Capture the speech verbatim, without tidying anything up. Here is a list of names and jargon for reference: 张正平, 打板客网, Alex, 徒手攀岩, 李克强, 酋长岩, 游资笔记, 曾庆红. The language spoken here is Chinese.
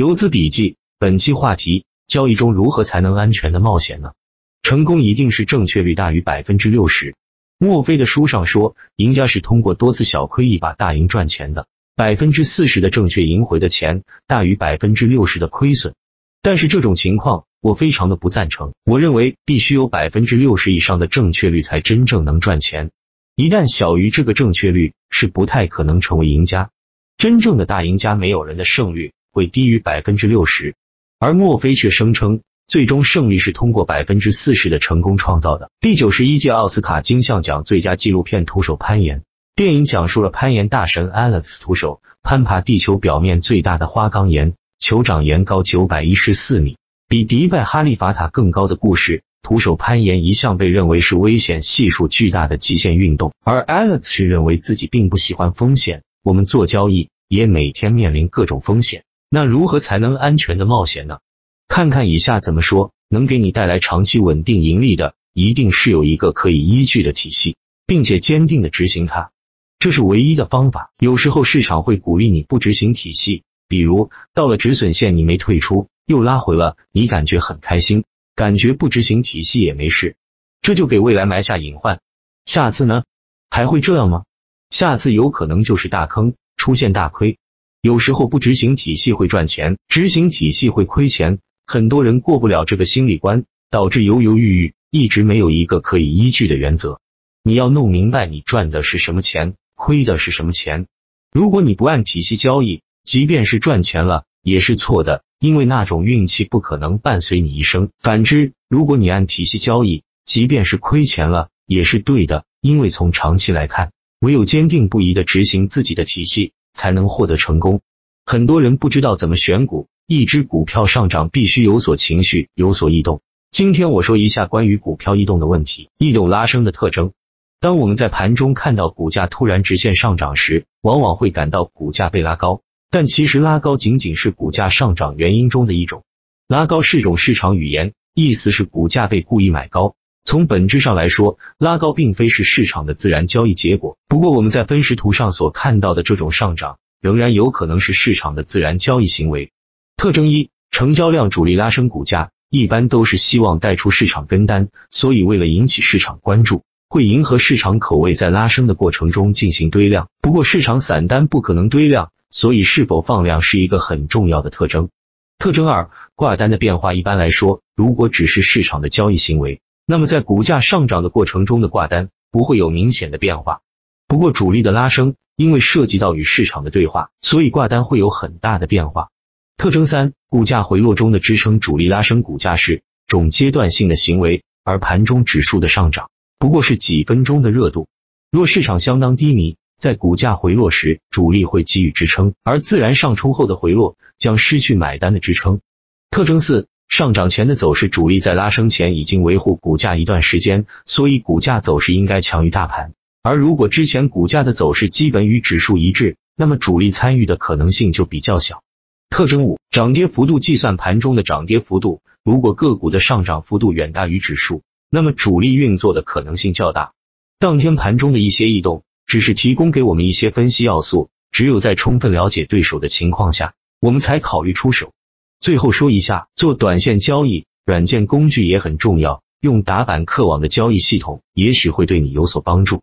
游资笔记，本期话题：交易中如何才能安全的冒险呢？成功一定是正确率大于 百分之六十。 墨菲的书上说，赢家是通过多次小亏一把大赢赚钱的， 百分之四十 的正确赢回的钱大于 百分之六十 的亏损。但是这种情况我非常的不赞成，我认为必须有 百分之六十 以上的正确率才真正能赚钱，一旦小于这个正确率是不太可能成为赢家。真正的大赢家没有人的胜率会低于 百分之六十， 而墨菲却声称最终胜利是通过 百分之四十 的成功创造的。第九十一届奥斯卡金像奖最佳纪录片《徒手攀岩》电影讲述了攀岩大神 Alex 徒手攀爬地球表面最大的花岗岩酋长岩高九百一十四米，比迪拜哈利法塔更高的故事。徒手攀岩一向被认为是危险系数巨大的极限运动，而 Alex 却认为自己并不喜欢风险，我们做交易也每天面临各种风险。那如何才能安全的冒险呢？看看以下怎么说，能给你带来长期稳定盈利的，一定是有一个可以依据的体系，并且坚定的执行它，这是唯一的方法。有时候市场会鼓励你不执行体系，比如到了止损线你没退出，又拉回了，你感觉很开心，感觉不执行体系也没事，这就给未来埋下隐患。下次呢？还会这样吗？下次有可能就是大坑，出现大亏。有时候不执行体系会赚钱，执行体系会亏钱，很多人过不了这个心理关，导致犹犹豫豫，一直没有一个可以依据的原则。你要弄明白你赚的是什么钱，亏的是什么钱。如果你不按体系交易，即便是赚钱了也是错的，因为那种运气不可能伴随你一生。反之，如果你按体系交易，即便是亏钱了也是对的，因为从长期来看，唯有坚定不移地执行自己的体系才能获得成功。很多人不知道怎么选股，一只股票上涨必须有所情绪，有所异动。今天我说一下关于股票异动的问题。异动拉升的特征。当我们在盘中看到股价突然直线上涨时，往往会感到股价被拉高，但其实拉高仅仅是股价上涨原因中的一种。拉高是种市场语言，意思是股价被故意买高。从本质上来说，拉高并非是市场的自然交易结果，不过我们在分时图上所看到的这种上涨仍然有可能是市场的自然交易行为。特征一，成交量主力拉升股价，一般都是希望带出市场跟单，所以为了引起市场关注，会迎合市场口味，在拉升的过程中进行堆量。不过市场散单不可能堆量，所以是否放量是一个很重要的特征。特征二，挂单的变化。一般来说，如果只是市场的交易行为，那么在股价上涨的过程中的挂单不会有明显的变化，不过主力的拉升因为涉及到与市场的对话，所以挂单会有很大的变化。特征三，股价回落中的支撑。主力拉升股价是种阶段性的行为，而盘中指数的上涨不过是几分钟的热度。若市场相当低迷，在股价回落时主力会给予支撑，而自然上冲后的回落将失去买单的支撑。特征四，上涨前的走势。主力在拉升前已经维护股价一段时间，所以股价走势应该强于大盘，而如果之前股价的走势基本与指数一致，那么主力参与的可能性就比较小。特征五，涨跌幅度计算。盘中的涨跌幅度，如果个股的上涨幅度远大于指数，那么主力运作的可能性较大。当天盘中的一些异动只是提供给我们一些分析要素，只有在充分了解对手的情况下，我们才考虑出手。最后说一下，做短线交易，软件工具也很重要，用打板客网的交易系统也许会对你有所帮助。